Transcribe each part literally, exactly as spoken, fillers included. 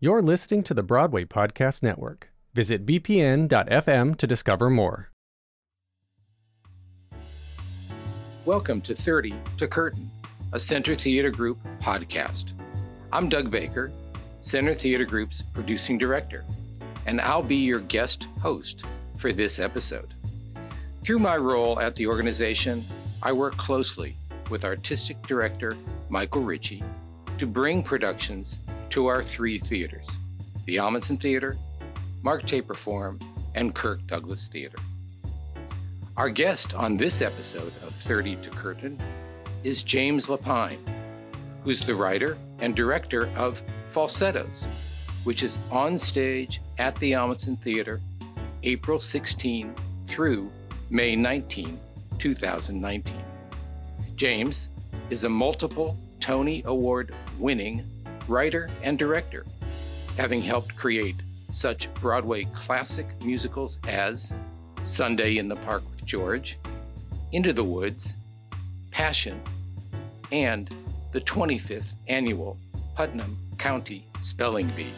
You're listening to the Broadway Podcast Network. Visit b p n dot f m to discover more. Welcome to thirty to Curtain, a Center Theater Group podcast. I'm Doug Baker, Center Theater Group's producing director, and I'll be your guest host for this episode. Through my role at the organization, I work closely with artistic director Michael Ritchie to bring productions to our three theaters, the Ahmanson Theater, Mark Taper Forum, and Kirk Douglas Theater. Our guest on this episode of thirty to Curtain is James Lapine, who's the writer and director of Falsettos, which is on stage at the Ahmanson Theater, April sixteenth through May nineteenth, twenty nineteen. James is a multiple Tony Award winning writer and director, having helped create such Broadway classic musicals as Sunday in the Park with George, Into the Woods, Passion, and the twenty-fifth Annual Putnam County Spelling Bee.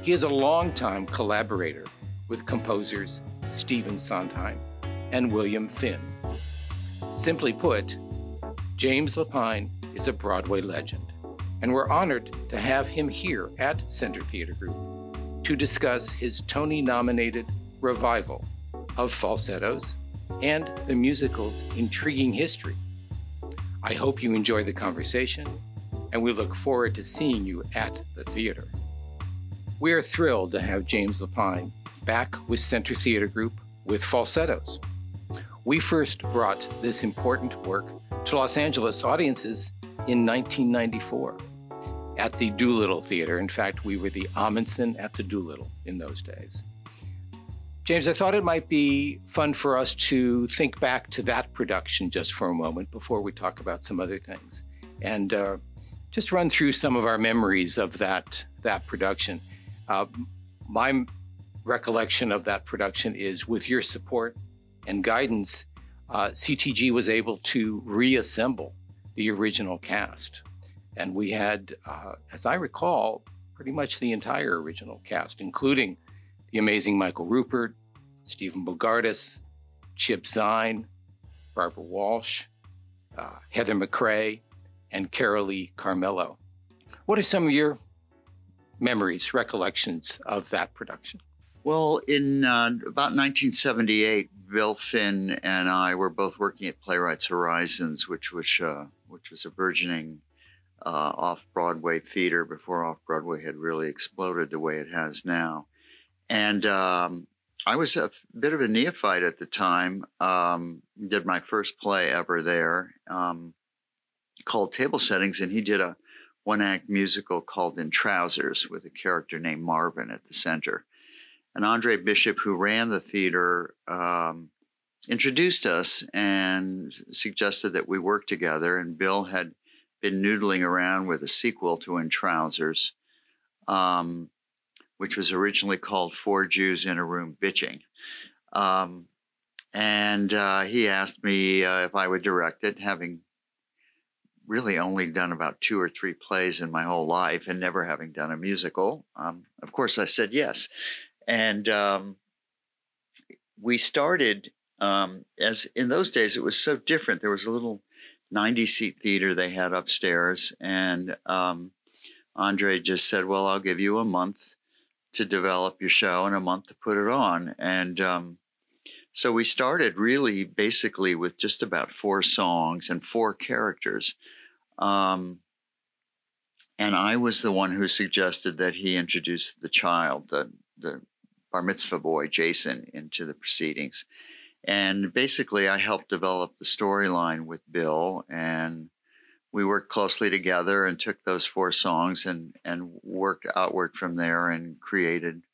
He is a longtime collaborator with composers Stephen Sondheim and William Finn. Simply put, James Lapine is a Broadway legend, and we're honored to have him here at Center Theater Group to discuss his Tony-nominated revival of Falsettos and the musical's intriguing history. I hope you enjoy the conversation, and we look forward to seeing you at the theater. We are thrilled to have James Lapine back with Center Theater Group with Falsettos. We first brought this important work to Los Angeles audiences in nineteen ninety-four. At the Doolittle Theater. In fact, we were the Ahmanson at the Doolittle in those days. James, I thought it might be fun for us to think back to that production just for a moment before we talk about some other things, and uh, just run through some of our memories of that that production. Uh, my recollection of that production is, with your support and guidance, uh, C T G was able to reassemble the original cast. And we had, uh, as I recall, pretty much the entire original cast, including the amazing Michael Rupert, Stephen Bogardus, Chip Zien, Barbara Walsh, uh, Heather McRae, and Carolee Carmelo. What are some of your memories, recollections of that production? Well, in uh, about nineteen seventy-eight, Bill Finn and I were both working at Playwrights Horizons, which was, uh, which was a burgeoning Uh, off-Broadway theater before off-Broadway had really exploded the way it has now. And um, I was a f- bit of a neophyte at the time, um, did my first play ever there um, called Table Settings, and he did a one-act musical called In Trousers with a character named Marvin at the center. And Andre Bishop, who ran the theater, um, introduced us and suggested that we work together, and Bill had been noodling around with a sequel to In Trousers, um, which was originally called Four Jews in a Room Bitching. Um, and uh, he asked me uh, if I would direct it, having really only done about two or three plays in my whole life and never having done a musical. Um, of course, I said yes. And um, we started, um, as in those days, it was so different. There was a little ninety-seat theater they had upstairs, and um, Andre just said, well, I'll give you a month to develop your show and a month to put it on. And um, so we started really basically with just about four songs and four characters. Um, and I was the one who suggested that he introduced the child, the, the bar mitzvah boy, Jason, into the proceedings. And basically, I helped develop the storyline with Bill, and we worked closely together and took those four songs and, and worked outward from there and created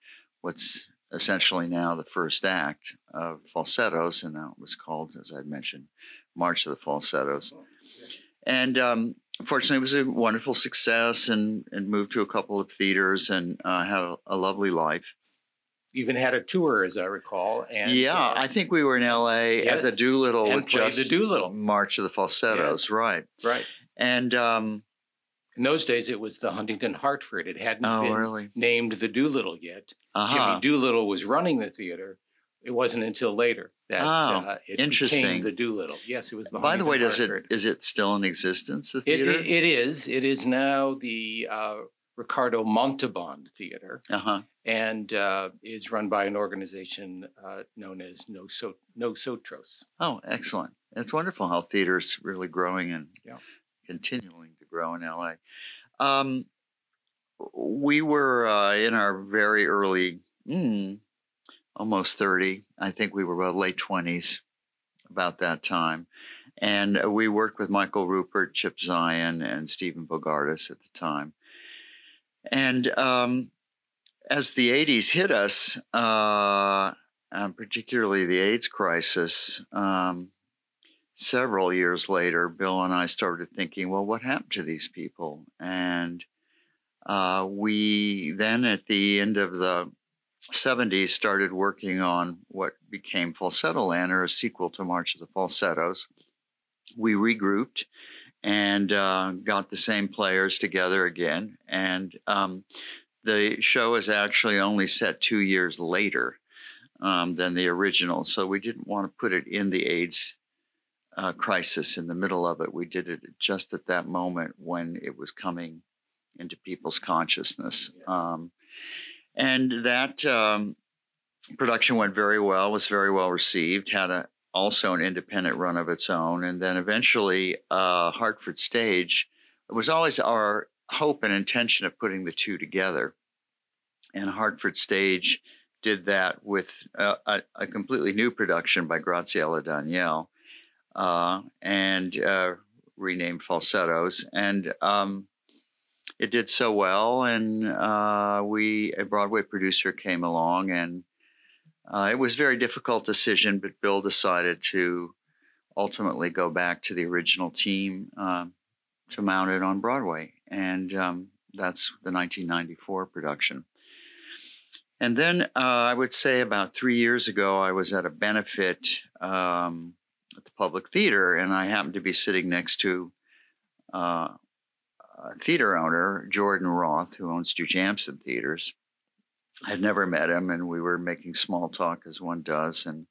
what's essentially now the first act of Falsettos, and that was called, as I'd mentioned, March of the Falsettos. And um, fortunately, it was a wonderful success, and, and moved to a couple of theaters and uh, had a, a lovely life. Even had a tour, as I recall. And, yeah, and I think we were in L A yes, at the Doolittle with just the Doolittle. March of the Falsettos, yes. right? Right. And um, In those days, it was the Huntington-Hartford. It hadn't oh, been really? named the Doolittle yet. Uh-huh. Jimmy Doolittle was running the theater. It wasn't until later that oh, uh, it interesting. became the Doolittle. Yes, it was the By the way, does it, is it still in existence, the theater? It, it, it is. It is now the uh, Ricardo Montalban Theater uh-huh. and uh, is run by an organization uh, known as Nosotros. Oh, excellent. It's wonderful how theater is really growing and yeah. continuing to grow in L A. Um, we were uh, in our very early... Mm, almost thirty. I think we were about late twenties about that time. And we worked with Michael Rupert, Chip Zien, and Stephen Bogardus at the time. And um, as the eighties hit us, uh, and particularly the AIDS crisis, um, several years later, Bill and I started thinking, well, what happened to these people? And uh, we then at the end of the seventies started working on what became Falsettoland, or a sequel to March of the Falsettos. We regrouped and uh, got the same players together again. And um, the show is actually only set two years later um, than the original. So we didn't want to put it in the AIDS uh, crisis in the middle of it. We did it just at that moment when it was coming into people's consciousness. Yes. Um, And that um, production went very well, was very well received, had a, also an independent run of its own. And then eventually uh, Hartford Stage, it was always our hope and intention of putting the two together. And Hartford Stage did that with uh, a, a completely new production by Graziella Danielle uh, and uh, renamed Falsettos. And um, it did so well, and uh, we a Broadway producer came along, and uh, it was a very difficult decision, but Bill decided to ultimately go back to the original team uh, to mount it on Broadway, and um, that's the nineteen ninety-four production. And then uh, I would say about three years ago, I was at a benefit um, at the Public Theater, and I happened to be sitting next to uh theater owner, Jordan Roth, who owns Duke-Jameson Theaters. I'd never met him, and we were making small talk, as one does, and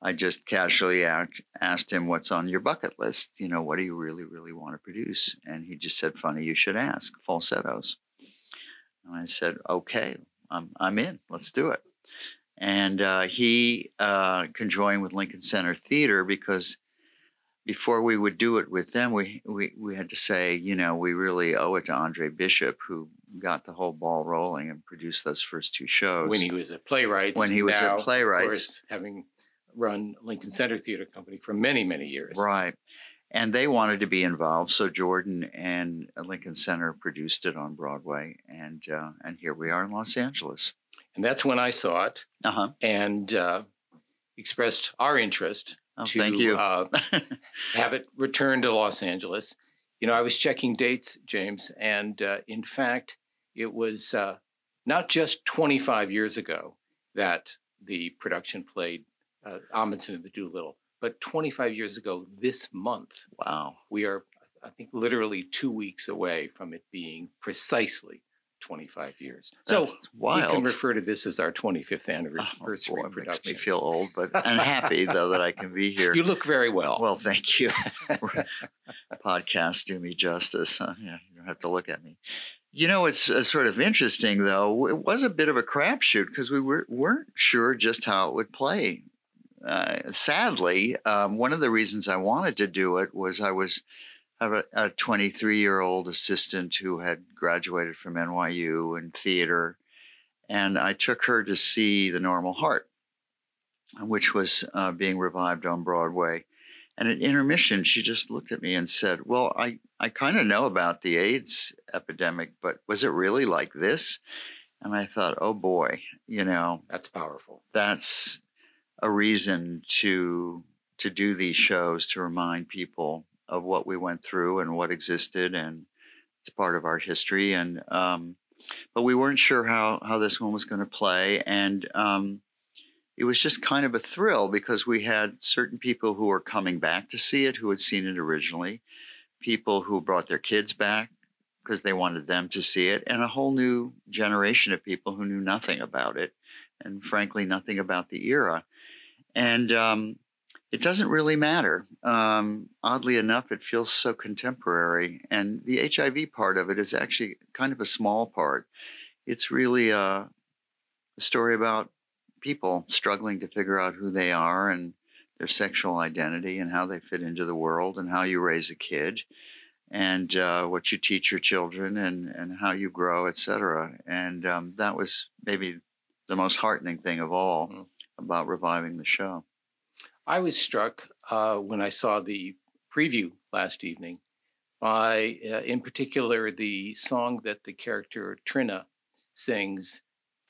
I just casually asked him, what's on your bucket list? You know, what do you really, really want to produce? And he just said, funny, you should ask, Falsettos. And I said, okay, I'm, I'm in, let's do it. And uh, he uh, conjoined with Lincoln Center Theater because before we would do it with them, we, we, we had to say, you know, we really owe it to Andre Bishop, who got the whole ball rolling and produced those first two shows. When he was at Playwrights. When he was now, at Playwrights. Of course, having run Lincoln Center Theater Company for many, many years. Right. And they wanted to be involved, so Jordan and Lincoln Center produced it on Broadway, and uh, and here we are in Los Angeles. And that's when I saw it uh-huh. and uh, expressed our interest. Oh, to, thank you. uh, have it returned to Los Angeles. You know, I was checking dates, James, and uh, in fact, it was uh, not just twenty-five years ago that the production played uh, Ahmanson and the Doolittle, but twenty-five years ago this month. Wow. We are, I think, literally two weeks away from it being precisely twenty-five years. That's so wild. You can refer to this as our twenty-fifth anniversary oh, boy, production. Makes me feel old, but I'm happy, though, that I can be here. You look very well. Well, thank you. Podcasts do me justice. Huh? Yeah, you don't have to look at me. You know, it's uh, sort of interesting, though. It was a bit of a crapshoot because we were, weren't sure just how it would play. Uh, sadly, um, one of the reasons I wanted to do it was I was... have a twenty-three-year-old assistant who had graduated from N Y U in theater, and I took her to see The Normal Heart, which was uh, being revived on Broadway. And at intermission, she just looked at me and said, well, I, I kind of know about the AIDS epidemic, but was it really like this? And I thought, oh, boy, you know. That's powerful. That's a reason to to do these shows, to remind people of what we went through and what existed, and it's part of our history. And um, but we weren't sure how how this one was going to play, and um, it was just kind of a thrill because we had certain people who were coming back to see it, who had seen it originally, people who brought their kids back because they wanted them to see it, and a whole new generation of people who knew nothing about it, and frankly, nothing about the era. And um, it doesn't really matter. Um, oddly enough, it feels so contemporary. And the H I V part of it is actually kind of a small part. It's really a, a story about people struggling to figure out who they are and their sexual identity and how they fit into the world and how you raise a kid and uh, what you teach your children and, and how you grow, et cetera. And um, that was maybe the most heartening thing of all mm. about reviving the show. I was struck uh, when I saw the preview last evening by, uh, in particular, the song that the character Trina sings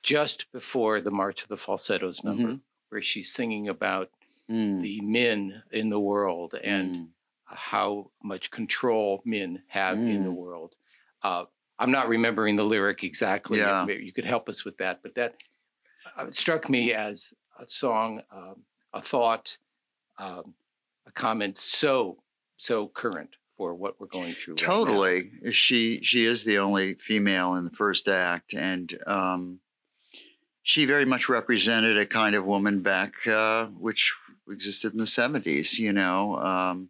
just before the March of the Falsettos number, mm-hmm. where she's singing about mm. the men in the world and mm. how much control men have mm. in the world. Uh, I'm not remembering the lyric exactly. Yeah. You could help us with that, but that uh, struck me as a song, um, a thought, um, a comment so, so current for what we're going through. Totally. Right now. She, she is the only female in the first act. And, um, she very much represented a kind of woman back, uh, which existed in the seventies, you know, um,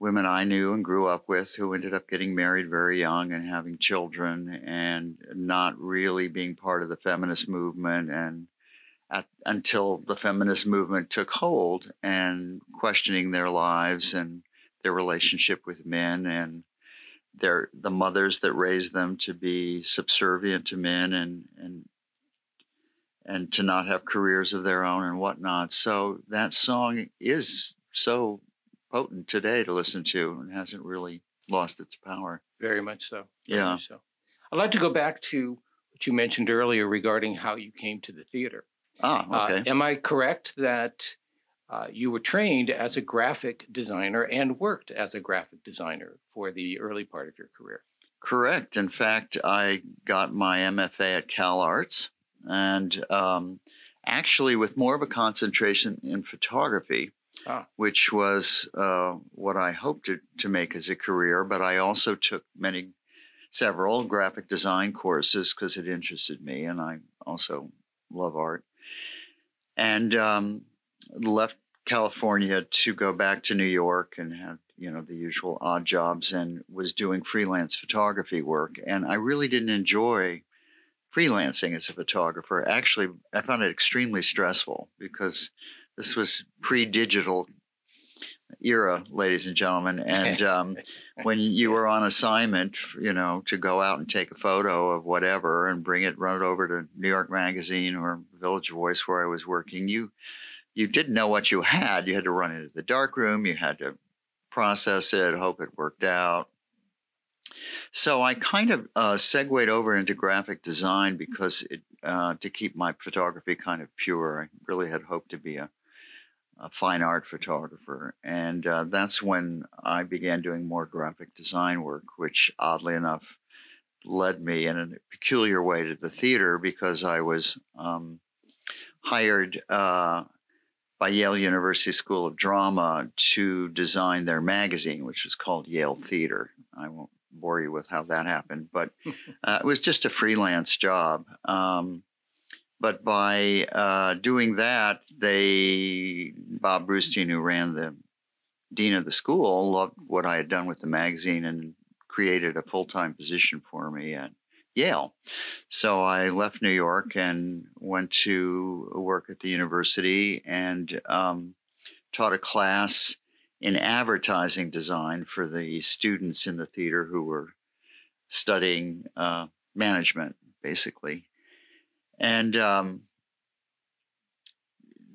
women I knew and grew up with who ended up getting married very young and having children and not really being part of the feminist movement and at, until the feminist movement took hold and questioning their lives and their relationship with men and their the mothers that raised them to be subservient to men and and and to not have careers of their own and whatnot. So that song is so potent today to listen to and hasn't really lost its power. Very much so. Very yeah. Much so. I'd like to go back to what you mentioned earlier regarding how you came to the theater. Ah, okay. Uh, am I correct that uh, you were trained as a graphic designer and worked as a graphic designer for the early part of your career? Correct. In fact, I got my M F A at Cal Arts and um, actually with more of a concentration in photography. Ah. Which was uh, what I hoped to, to make as a career, but I also took many, several graphic design courses because it interested me, and I also love art. And um, left California to go back to New York and have, you know, the usual odd jobs, and was doing freelance photography work. And I really didn't enjoy freelancing as a photographer. Actually, I found it extremely stressful because this was pre-digital era, ladies and gentlemen. And um, when you were on assignment, you know, to go out and take a photo of whatever and bring it, run it over to New York Magazine or Village Voice where I was working, you you didn't know what you had. You had to run into the darkroom. You had to process it, hope it worked out. So I kind of uh, segued over into graphic design because it, uh, to keep my photography kind of pure, I really had hoped to be a a fine art photographer. And uh, that's when I began doing more graphic design work, which oddly enough led me in a peculiar way to the theater because I was um, hired uh, by Yale University School of Drama to design their magazine, which was called Yale Theater. I won't bore you with how that happened, but uh, it was just a freelance job. Um, But by uh, doing that, they Bob Brustein, who ran the dean of the school, loved what I had done with the magazine and created a full-time position for me at Yale. So I left New York and went to work at the university and um, taught a class in advertising design for the students in the theater who were studying uh, management, basically. And um,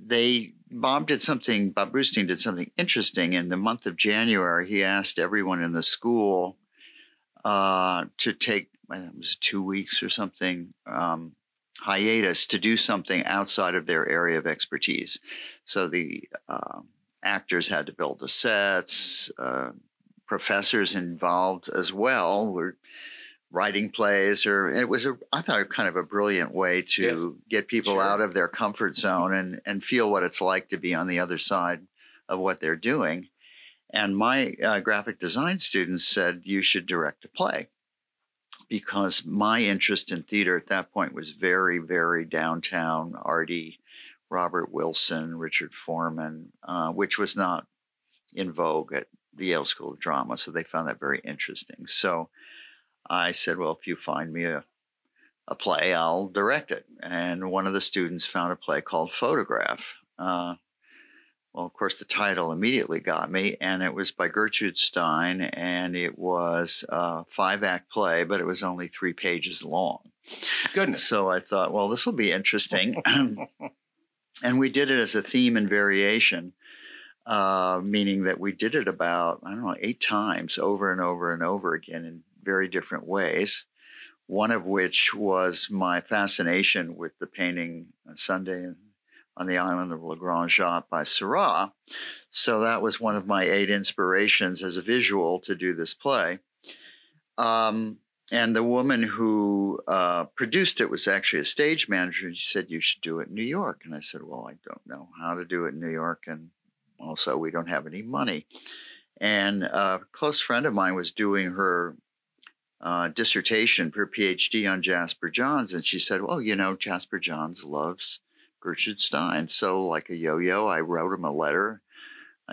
they, Bob did something, Bob Brustein did something interesting. In the month of January, he asked everyone in the school uh, to take, I think it was two weeks or something, um, hiatus to do something outside of their area of expertise. So the uh, actors had to build the sets, uh, professors involved as well were writing plays, or it was a, I thought kind of a brilliant way to yes. get people sure. out of their comfort zone and, and feel what it's like to be on the other side of what they're doing. And my uh, graphic design students said, you should direct a play. because my interest in theater at that point was very, very downtown, arty, Robert Wilson, Richard Foreman, uh, which was not in vogue at the Yale School of Drama. So they found that very interesting. So I said, well, if you find me a, a play, I'll direct it. And one of the students found a play called Photograph. Uh, well, of course, the title immediately got me, and it was by Gertrude Stein, and it was a five-act play, but it was only three pages long. Goodness. So I thought, well, this will be interesting. And we did it as a theme and variation, uh, meaning that we did it about, I don't know, eight times over and over and over again in very different ways. One of which was my fascination with the painting Sunday on the Island of La Grande Jatte by Seurat. So that was one of my eight inspirations as a visual to do this play. Um, and the woman who uh, produced it was actually a stage manager. She said, you should do it in New York. And I said, well, I don't know how to do it in New York. And also, we don't have any money. And a close friend of mine was doing her Uh, dissertation for her PhD on Jasper Johns. And she said, well, you know, Jasper Johns loves Gertrude Stein. So like a yo-yo, I wrote him a letter.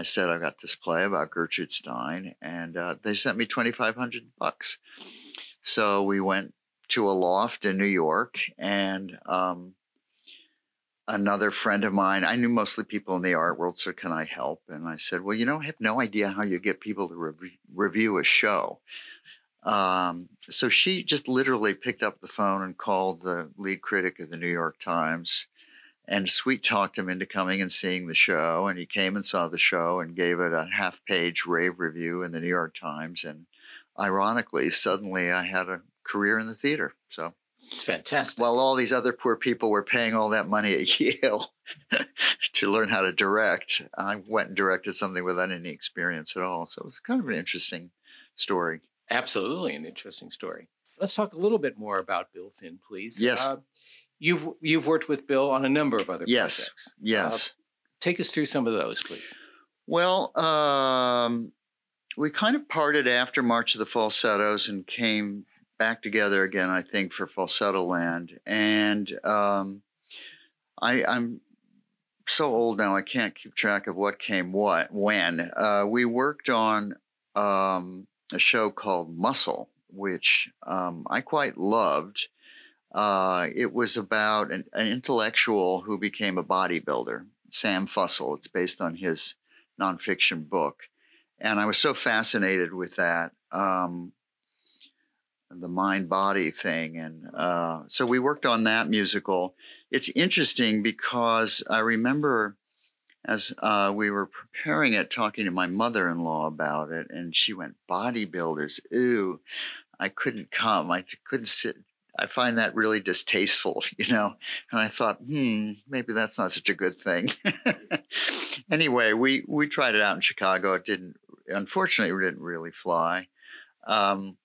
I said, I've got this play about Gertrude Stein. And uh, they sent me twenty-five hundred bucks. So we went to a loft in New York, and um, another friend of mine, I knew mostly people in the art world, so can I help? And I said, well, you know, I have no idea how you get people to re- review a show. Um, so she just literally picked up the phone and called the lead critic of the New York Times and sweet talked him into coming and seeing the show. And he came and saw the show and gave it a half page rave review in the New York Times. And ironically, suddenly I had a career in the theater. So it's fantastic. While all these other poor people were paying all that money at Yale to learn how to direct, I went and directed something without any experience at all. So it was kind of an interesting story. Absolutely an interesting story. Let's talk a little bit more about Bill Finn, please. Yes. Uh, you've you've worked with Bill on a number of other yes. projects. Yes. Uh, take us through some of those, please. Well, um, we kind of parted after March of the Falsettos and came back together again, I think, for Falsettoland. And um, I, I'm so old now, I can't keep track of what came what, when. Uh, we worked on... Um, a show called Muscle, which um, I quite loved. Uh, it was about an, an intellectual who became a bodybuilder, Sam Fussell. It's based on his nonfiction book. And I was so fascinated with that, um, the mind-body thing. And uh, so we worked on that musical. It's interesting because I remember As uh, we were preparing it, talking to my mother-in-law about it, and she went, bodybuilders, ew, I couldn't come. I couldn't sit. I find that really distasteful, you know. And I thought, hmm, maybe that's not such a good thing. Anyway, we, we tried it out in Chicago. It didn't, unfortunately, it didn't really fly. Um,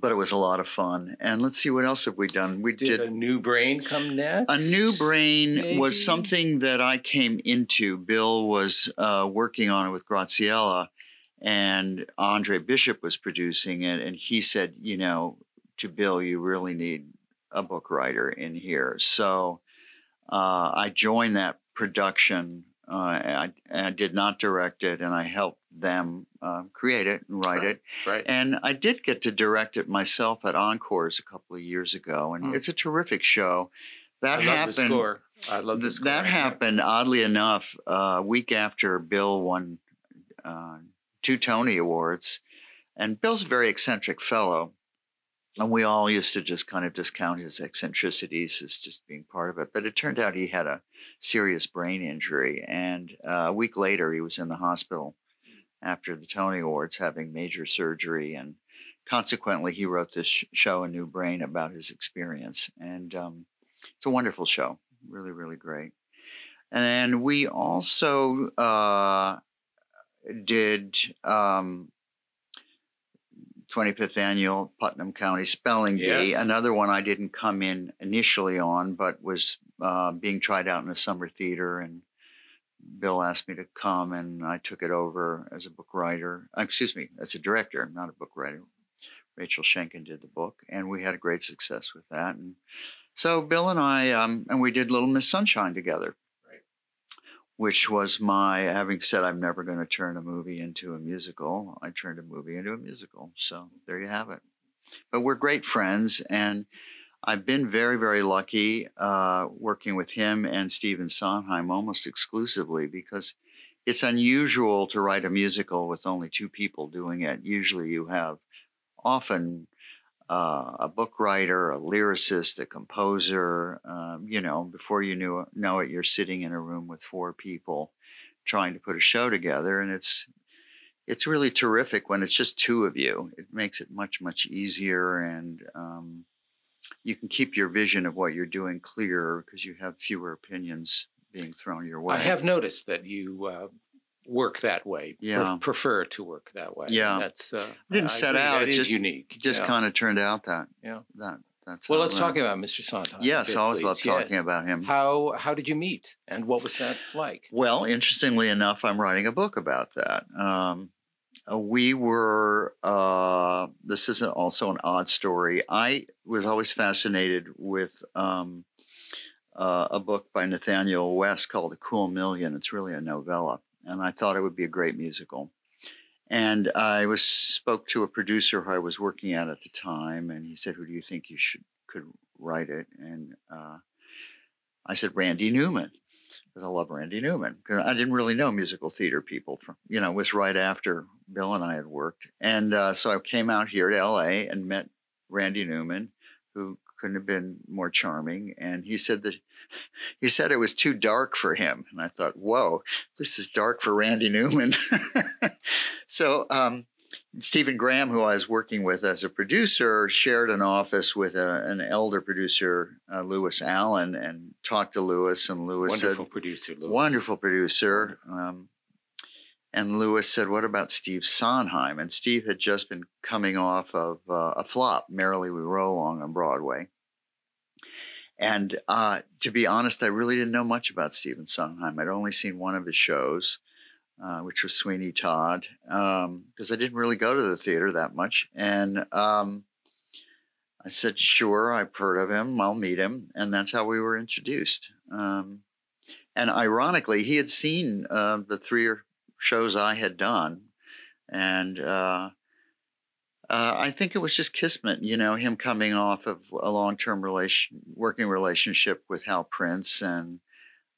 But it was a lot of fun. And let's see, what else have we done? We did, did A New Brain come next? A New Brain Maybe. was something that I came into. Bill was uh, working on it with Graziella, and Andre Bishop was producing it. And he said, you know, to Bill, you really need a book writer in here. So uh, I joined that production. Uh, I, I did not direct it, and I helped them uh, create it and write right, it. Right. And I did get to direct it myself at Encores a couple of years ago, and mm. it's a terrific show. That I happened, love the score. I love the score. That right happened, now. oddly enough, a uh, week after Bill won uh, two Tony Awards. And Bill's a very eccentric fellow, and we all used to just kind of discount his eccentricities as just being part of it. But it turned out he had a serious brain injury, and uh, a week later he was in the hospital after the Tony Awards, having major surgery. And consequently, he wrote this sh- show, A New Brain, about his experience. And um, it's a wonderful show. Really, really great. And then we also uh, did um, twenty-fifth Annual Putnam County Spelling Bee, yes. another one I didn't come in initially on, but was uh, being tried out in a summer theater, and Bill asked me to come, and I took it over as a book writer, excuse me, as a director, not a book writer, Rachel Schenken did the book, and we had a great success with that. And so Bill and I, um, and we did Little Miss Sunshine together, right. Which was my, having said I'm never going to turn a movie into a musical, I turned a movie into a musical. So there you have it. But we're great friends, and I've been very, very lucky uh, working with him and Stephen Sondheim almost exclusively, because it's unusual to write a musical with only two people doing it. Usually you have often uh, a book writer, a lyricist, a composer. Um, you know, before you knew, know it, you're sitting in a room with four people trying to put a show together. And it's it's really terrific when it's just two of you. It makes it much, much easier. And um, you can keep your vision of what you're doing clearer because you have fewer opinions being thrown your way. I have noticed that you uh, work that way. Yeah, pre- prefer to work that way. Yeah, that's uh, I didn't set I out. That it is just, unique. Just yeah. kind of turned out that. Yeah, that that's. Well, let's talk about Mister Sondheim. Yes, I always love talking yes. about him. How how did you meet, and what was that like? Well, interestingly enough, I'm writing a book about that. Um, we were. Uh, this is also an odd story. I was always fascinated with. Um, Uh, a book by Nathaniel West called A Cool Million. It's really a novella, and I thought it would be a great musical. And I was spoke to a producer who I was working at at the time, and he said, "Who do you think you should could write it?" And uh, I said, "Randy Newman," because I love Randy Newman. Because I didn't really know musical theater people. From you know, it was right after Bill and I had worked, and uh, so I came out here to L A and met Randy Newman, who couldn't have been more charming. And he said that he said it was too dark for him. And I thought, whoa, this is dark for Randy Newman. So um, Stephen Graham, who I was working with as a producer, shared an office with a, an elder producer, uh, Lewis Allen, and talked to Lewis. And Lewis wonderful said, producer, Lewis. Wonderful producer. Um, and Lewis said, what about Steve Sondheim? And Steve had just been coming off of uh, a flop, Merrily We Roll Along on Broadway. And uh, to be honest, I really didn't know much about Stephen Sondheim. I'd only seen one of his shows, uh, which was Sweeney Todd, because um, I didn't really go to the theater that much. And um, I said, sure, I've heard of him. I'll meet him. And that's how we were introduced. Um, and ironically, he had seen uh, the three or shows I had done. And uh, Uh, I think it was just kismet, you know, him coming off of a long-term relation, working relationship with Hal Prince. And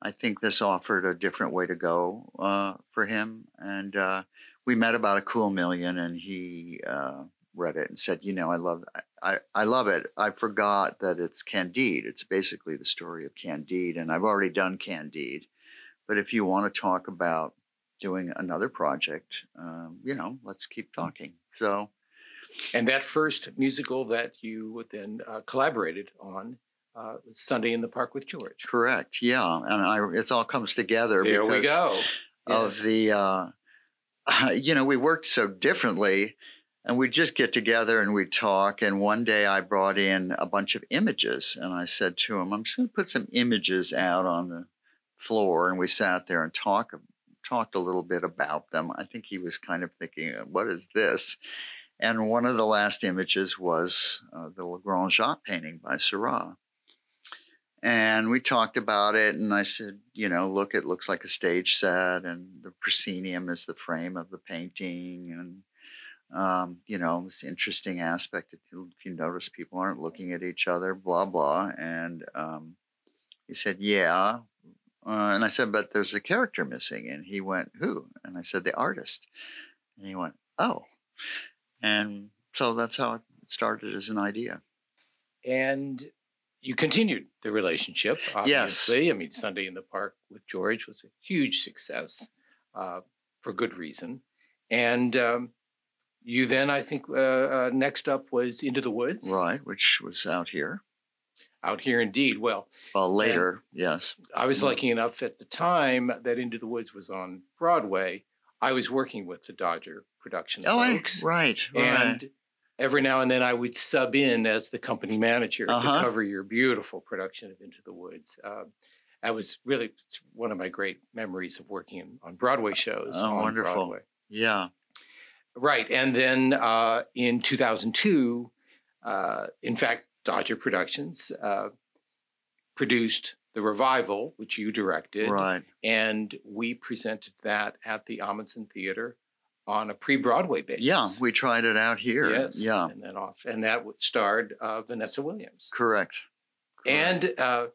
I think this offered a different way to go uh, for him. And uh, we met about A Cool Million, and he uh, read it and said, you know, I love I, I love it. I forgot that it's Candide. It's basically the story of Candide, and I've already done Candide. But if you want to talk about doing another project, um, you know, let's keep talking. So... And that first musical that you then uh, collaborated on, uh, Sunday in the Park with George. Correct. Yeah, and I, it all comes together. Here we go. Of yes. the, uh, you know, we worked so differently, and we'd just get together and we'd talk. And one day I brought in a bunch of images, and I said to him, "I'm just going to put some images out on the floor," and we sat there and talked talked a little bit about them. I think he was kind of thinking, "What is this?" And one of the last images was uh, the Le Grand Jatte painting by Seurat. And we talked about it, and I said, you know, look, it looks like a stage set, and the proscenium is the frame of the painting. And, um, you know, this interesting aspect, if you, if you notice, people aren't looking at each other, blah, blah. And um, he said, yeah. Uh, and I said, but there's a character missing. And he went, who? And I said, the artist. And he went, oh. And so that's how it started as an idea. And you continued the relationship, obviously. Yes. I mean, Sunday in the Park with George was a huge success uh, for good reason. And um, you then, I think, uh, uh, next up was Into the Woods. Right, which was out here. Out here indeed. Well, well later, yes. I was mm-hmm. lucky enough at the time that Into the Woods was on Broadway. I was working with the Dodger production oh, folks. Oh, right, right. And every now and then I would sub in as the company manager uh-huh. to cover your beautiful production of Into the Woods. Uh, that was really it's one of my great memories of working on Broadway shows. Oh, on wonderful. Broadway. Yeah. Right. And then uh, in two thousand two, uh, in fact, Dodger Productions uh, produced the revival, which you directed. Right. And we presented that at the Ahmanson Theater on a pre-Broadway basis. Yeah, we tried it out here. Yes. Yeah. And then off. And that starred uh, Vanessa Williams. Correct. Correct. And uh,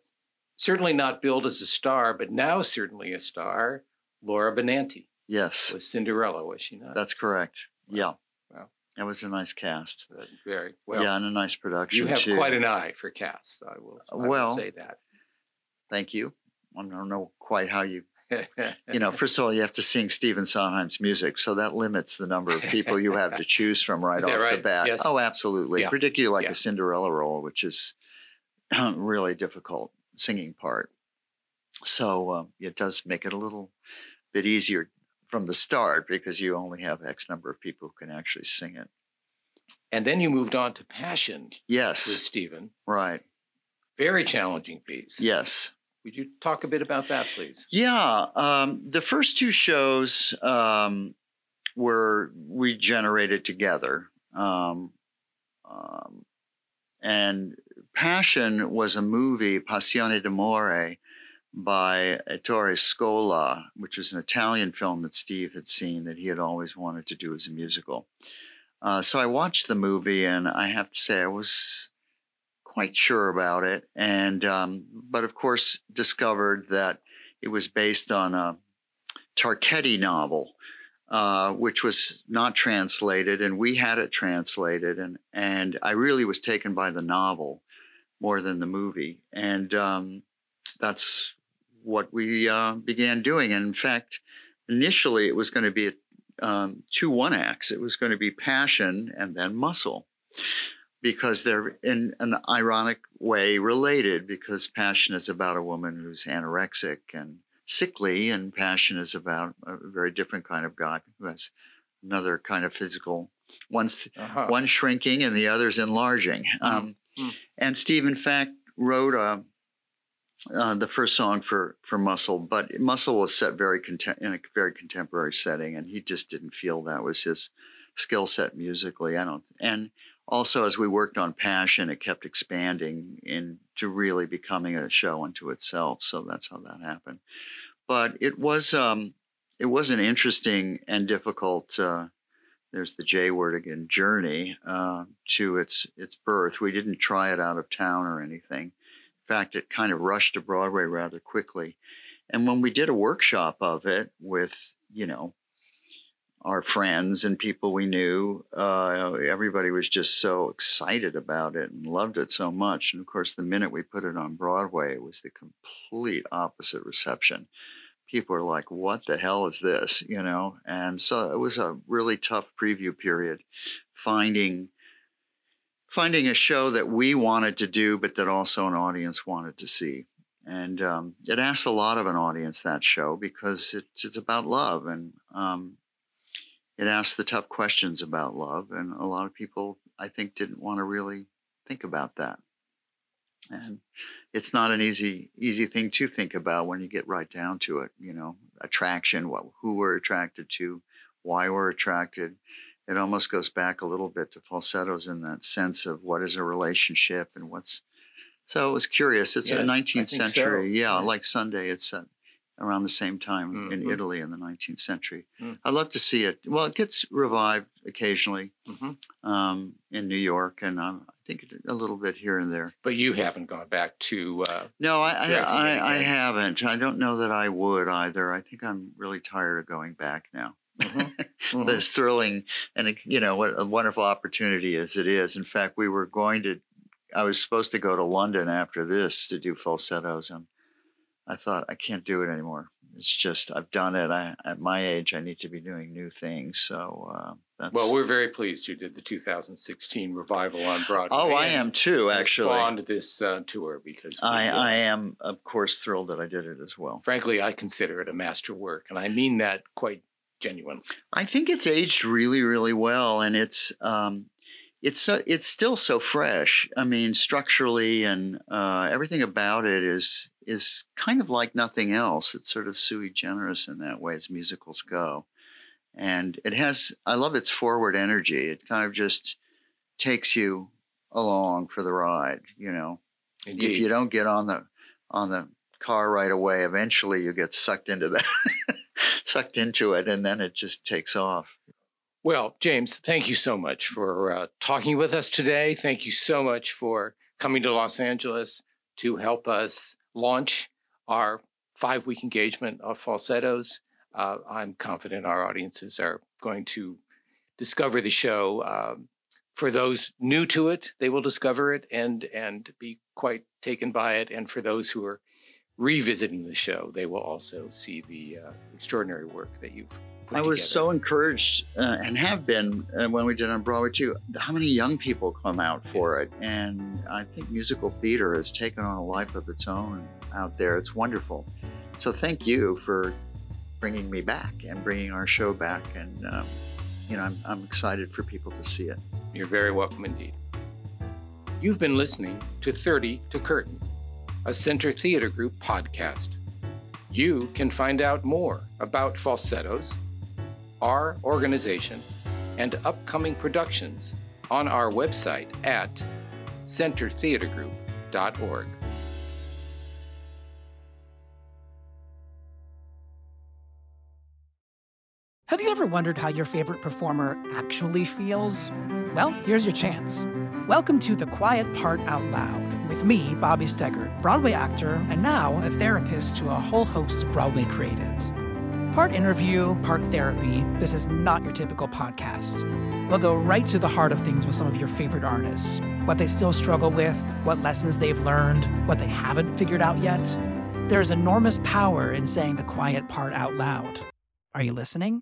certainly not billed as a star, but now certainly a star, Laura Benanti. Yes. Was Cinderella, was she not? That's correct. Wow. Yeah. Wow. That was a nice cast. Uh, very well. Yeah, and a nice production. You have too. Quite an eye for casts, I will, I well, will say that. Thank you. I don't know quite how you, you know, first of all, you have to sing Stephen Sondheim's music. So that limits the number of people you have to choose from right off right? the bat. Yes. Oh, absolutely. Yeah. Particularly like yeah. a Cinderella role, which is really difficult singing part. So uh, it does make it a little bit easier from the start because you only have X number of people who can actually sing it. And then you moved on to Passion. Yes. With Stephen. Right. Very challenging piece. Yes. Would you talk a bit about that, please? Yeah. Um, the first two shows um, were we generated together. Um, um, and Passion was a movie, Passione d'Amore, by Ettore Scola, which was an Italian film that Steve had seen that he had always wanted to do as a musical. Uh, so I watched the movie, and I have to say I was quite sure about it, and um, but of course discovered that it was based on a Tarquetti novel, uh, which was not translated, and we had it translated, and and I really was taken by the novel more than the movie, and um, that's what we uh, began doing. And in fact, initially it was going to be a, um, two one acts. It was going to be Passion and then Muscle, because they're in an ironic way related, because Passion is about a woman who's anorexic and sickly, and Passion is about a very different kind of guy who has another kind of physical, one's uh-huh. one shrinking and the other's enlarging. Mm-hmm. Um, mm-hmm. And Steve, in fact, wrote a, uh, the first song for, for Muscle, but Muscle was set very contem- in a very contemporary setting, and he just didn't feel that was his skill set musically. I don't, and also, as we worked on Passion, it kept expanding into really becoming a show unto itself. So that's how that happened. But it was um, it was an interesting and difficult. Uh, there's the J word again. Journey uh, to its its birth. We didn't try it out of town or anything. In fact, it kind of rushed to Broadway rather quickly. And when we did a workshop of it with, you know, our friends and people we knew, uh, everybody was just so excited about it and loved it so much. And of course, the minute we put it on Broadway, it was the complete opposite reception. People are like, what the hell is this? You know? And so it was a really tough preview period, finding, finding a show that we wanted to do, but that also an audience wanted to see. And um, it asked a lot of an audience, that show, because it, it's about love. And, um, it asked the tough questions about love, and a lot of people, I think, didn't want to really think about that. And it's not an easy easy thing to think about when you get right down to it, you know, attraction, what, who we're attracted to, why we're attracted. It almost goes back a little bit to Falsettos in that sense of what is a relationship and what's... So it was curious. It's yes, a nineteenth century, so. Yeah, right. Like Sunday, it's a... around the same time mm-hmm. in Italy in the nineteenth century. Mm-hmm. I'd love to see it. Well, it gets revived occasionally mm-hmm. um, in New York, and um, I think a little bit here and there. But you haven't gone back to... Uh, no, I, I, I, I haven't. I don't know that I would either. I think I'm really tired of going back now. Mm-hmm. Mm-hmm. This thrilling, and you know, what a wonderful opportunity as it is. In fact, we were going to... I was supposed to go to London after this to do Falsettos, and I thought, I can't do it anymore. It's just, I've done it. I, at my age, I need to be doing new things. So uh, that's... Well, we're very pleased you did the two thousand sixteen revival on Broadway. Oh, I am too, actually. Respond to this uh, tour because... I, I am, of course, thrilled that I did it as well. Frankly, I consider it a masterwork, and I mean that quite genuinely. I think it's aged really, really well, and it's um, it's so, it's still so fresh. I mean, structurally and uh, everything about it is... is kind of like nothing else. It's sort of sui generis in that way as musicals go. And it has, I love its forward energy. It kind of just takes you along for the ride, you know. Indeed. If you don't get on the on the car right away, eventually you get sucked into that, sucked into it, and then it just takes off. Well, James, thank you so much for uh, talking with us today. Thank you so much for coming to Los Angeles to help us launch our five-week engagement of Falsettos. Uh, I'm confident our audiences are going to discover the show. Um, for those new to it, they will discover it and and be quite taken by it. And for those who are revisiting the show, they will also see the uh, extraordinary work that you've put I together. Was so encouraged uh, and have been uh, when we did on Broadway too, how many young people come out for yes. it. And I think musical theater has taken on a life of its own out there. It's wonderful. So thank you for bringing me back and bringing our show back. And, um, you know, I'm, I'm excited for people to see it. You're very welcome indeed. You've been listening to thirty to Curtain, a Center Theater Group podcast. You can find out more about Falsettos, our organization, and upcoming productions on our website at center theater group dot org. Have you ever wondered how your favorite performer actually feels? Well, here's your chance. Welcome to The Quiet Part Out Loud with me, Bobby Steggert, Broadway actor, and now a therapist to a whole host of Broadway creatives. Part interview, part therapy, this is not your typical podcast. We'll go right to the heart of things with some of your favorite artists, what they still struggle with, what lessons they've learned, what they haven't figured out yet. There's enormous power in saying the quiet part out loud. Are you listening?